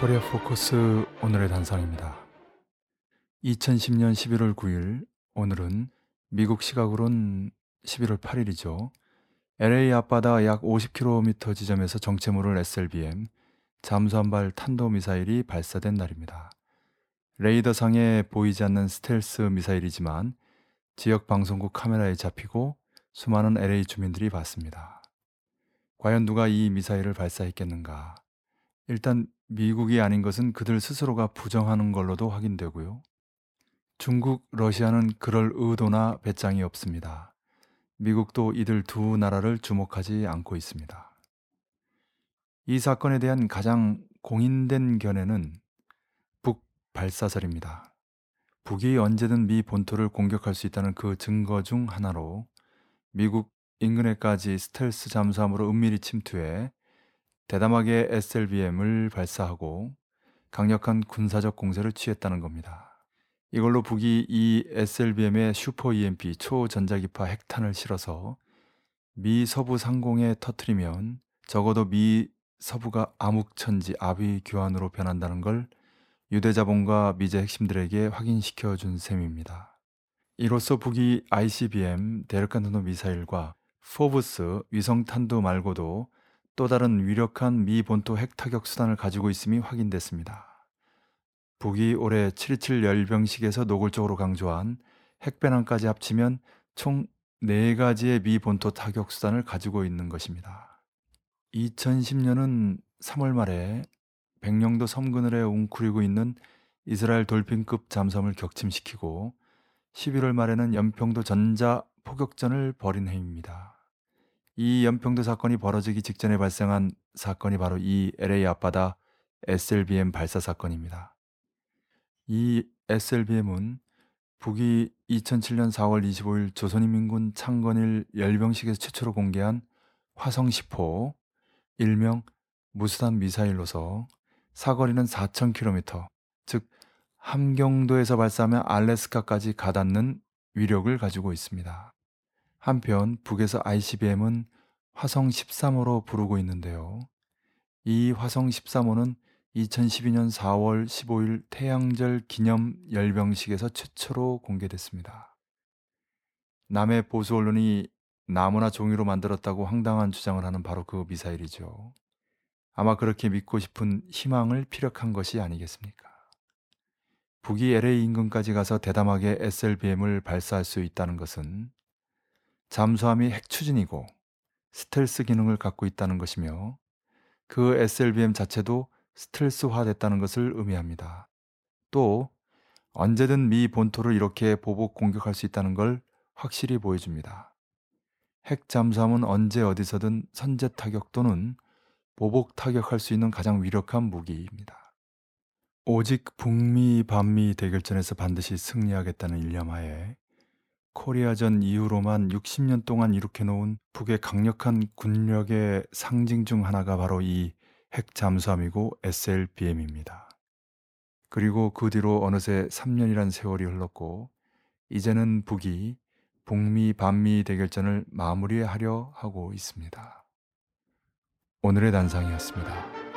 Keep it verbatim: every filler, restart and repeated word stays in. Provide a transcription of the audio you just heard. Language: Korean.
코리아 포커스 오늘의 단상입니다. 이천십 년 십일월 구일, 오늘은 미국 시각으론 십일월 팔일이죠. 엘에이 앞바다 약 오십 킬로미터 지점에서 정체모를 에스엘비엠, 잠수함발 탄도미사일이 발사된 날입니다. 레이더상에 보이지 않는 스텔스 미사일이지만 지역 방송국 카메라에 잡히고 수많은 엘에이 주민들이 봤습니다. 과연 누가 이 미사일을 발사했겠는가? 일단 미국이 아닌 것은 그들 스스로가 부정하는 걸로도 확인되고요. 중국, 러시아는 그럴 의도나 배짱이 없습니다. 미국도 이들 두 나라를 주목하지 않고 있습니다. 이 사건에 대한 가장 공인된 견해는 북 발사설입니다. 북이 언제든 미 본토를 공격할 수 있다는 그 증거 중 하나로 미국 인근에까지 스텔스 잠수함으로 은밀히 침투해 대담하게 에스엘비엠을 발사하고 강력한 군사적 공세를 취했다는 겁니다. 이걸로 북이 이 에스엘비엠에 슈퍼 이엠피 초전자기파 핵탄을 실어서 미 서부 상공에 터뜨리면 적어도 미 서부가 암흑천지 아비규환으로 변한다는 걸 유대자본과 미제 핵심들에게 확인시켜준 셈입니다. 이로써 북이 아이씨비엠, 데르칸트노 미사일과 포브스 위성탄두 말고도 또 다른 위력한 미 본토 핵타격 수단을 가지고 있음이 확인됐습니다. 북이 올해 칠 이칠 열병식에서 노골적으로 강조한 핵배낭까지 합치면 총 네 가지의 미 본토 타격 수단을 가지고 있는 것입니다. 이천십 년은 삼월 말에 백령도 섬 그늘에 웅크리고 있는 이스라엘 돌핀급 잠수함을 격침시키고 십일월 말에는 연평도 전자 포격전을 벌인 해입니다. 이 연평도 사건이 벌어지기 직전에 발생한 사건이 바로 이 엘에이 앞바다 에스엘비엠 발사 사건입니다. 이 에스엘비엠은 북이 이천칠 년 사월 이십오일 조선인민군 창건일 열병식에서 최초로 공개한 화성 십 호, 일명 무수단 미사일로서 사거리는 사천 킬로미터, 즉 함경도에서 발사하면 알래스카까지 가닿는 위력을 가지고 있습니다. 한편 북에서 아이씨비엠은 화성 십삼 호로 부르고 있는데요. 이 화성 십삼 호는 이천십이 년 사월 십오일 태양절 기념 열병식에서 최초로 공개됐습니다. 남의 보수 언론이 나무나 종이로 만들었다고 황당한 주장을 하는 바로 그 미사일이죠. 아마 그렇게 믿고 싶은 희망을 피력한 것이 아니겠습니까? 북이 엘에이 인근까지 가서 대담하게 에스엘비엠을 발사할 수 있다는 것은 잠수함이 핵 추진이고 스텔스 기능을 갖고 있다는 것이며 그 에스엘비엠 자체도 스텔스화됐다는 것을 의미합니다. 또 언제든 미 본토를 이렇게 보복 공격할 수 있다는 걸 확실히 보여줍니다. 핵 잠수함은 언제 어디서든 선제 타격 또는 보복 타격할 수 있는 가장 위력한 무기입니다. 오직 북미 반미 대결전에서 반드시 승리하겠다는 일념하에 코리아전 이후로만 육십 년 동안 일으켜놓은 북의 강력한 군력의 상징 중 하나가 바로 이 핵잠수함이고 에스엘비엠입니다. 그리고 그 뒤로 어느새 삼 년이란 세월이 흘렀고 이제는 북이 북미 반미 대결전을 마무리하려 하고 있습니다. 오늘의 단상이었습니다.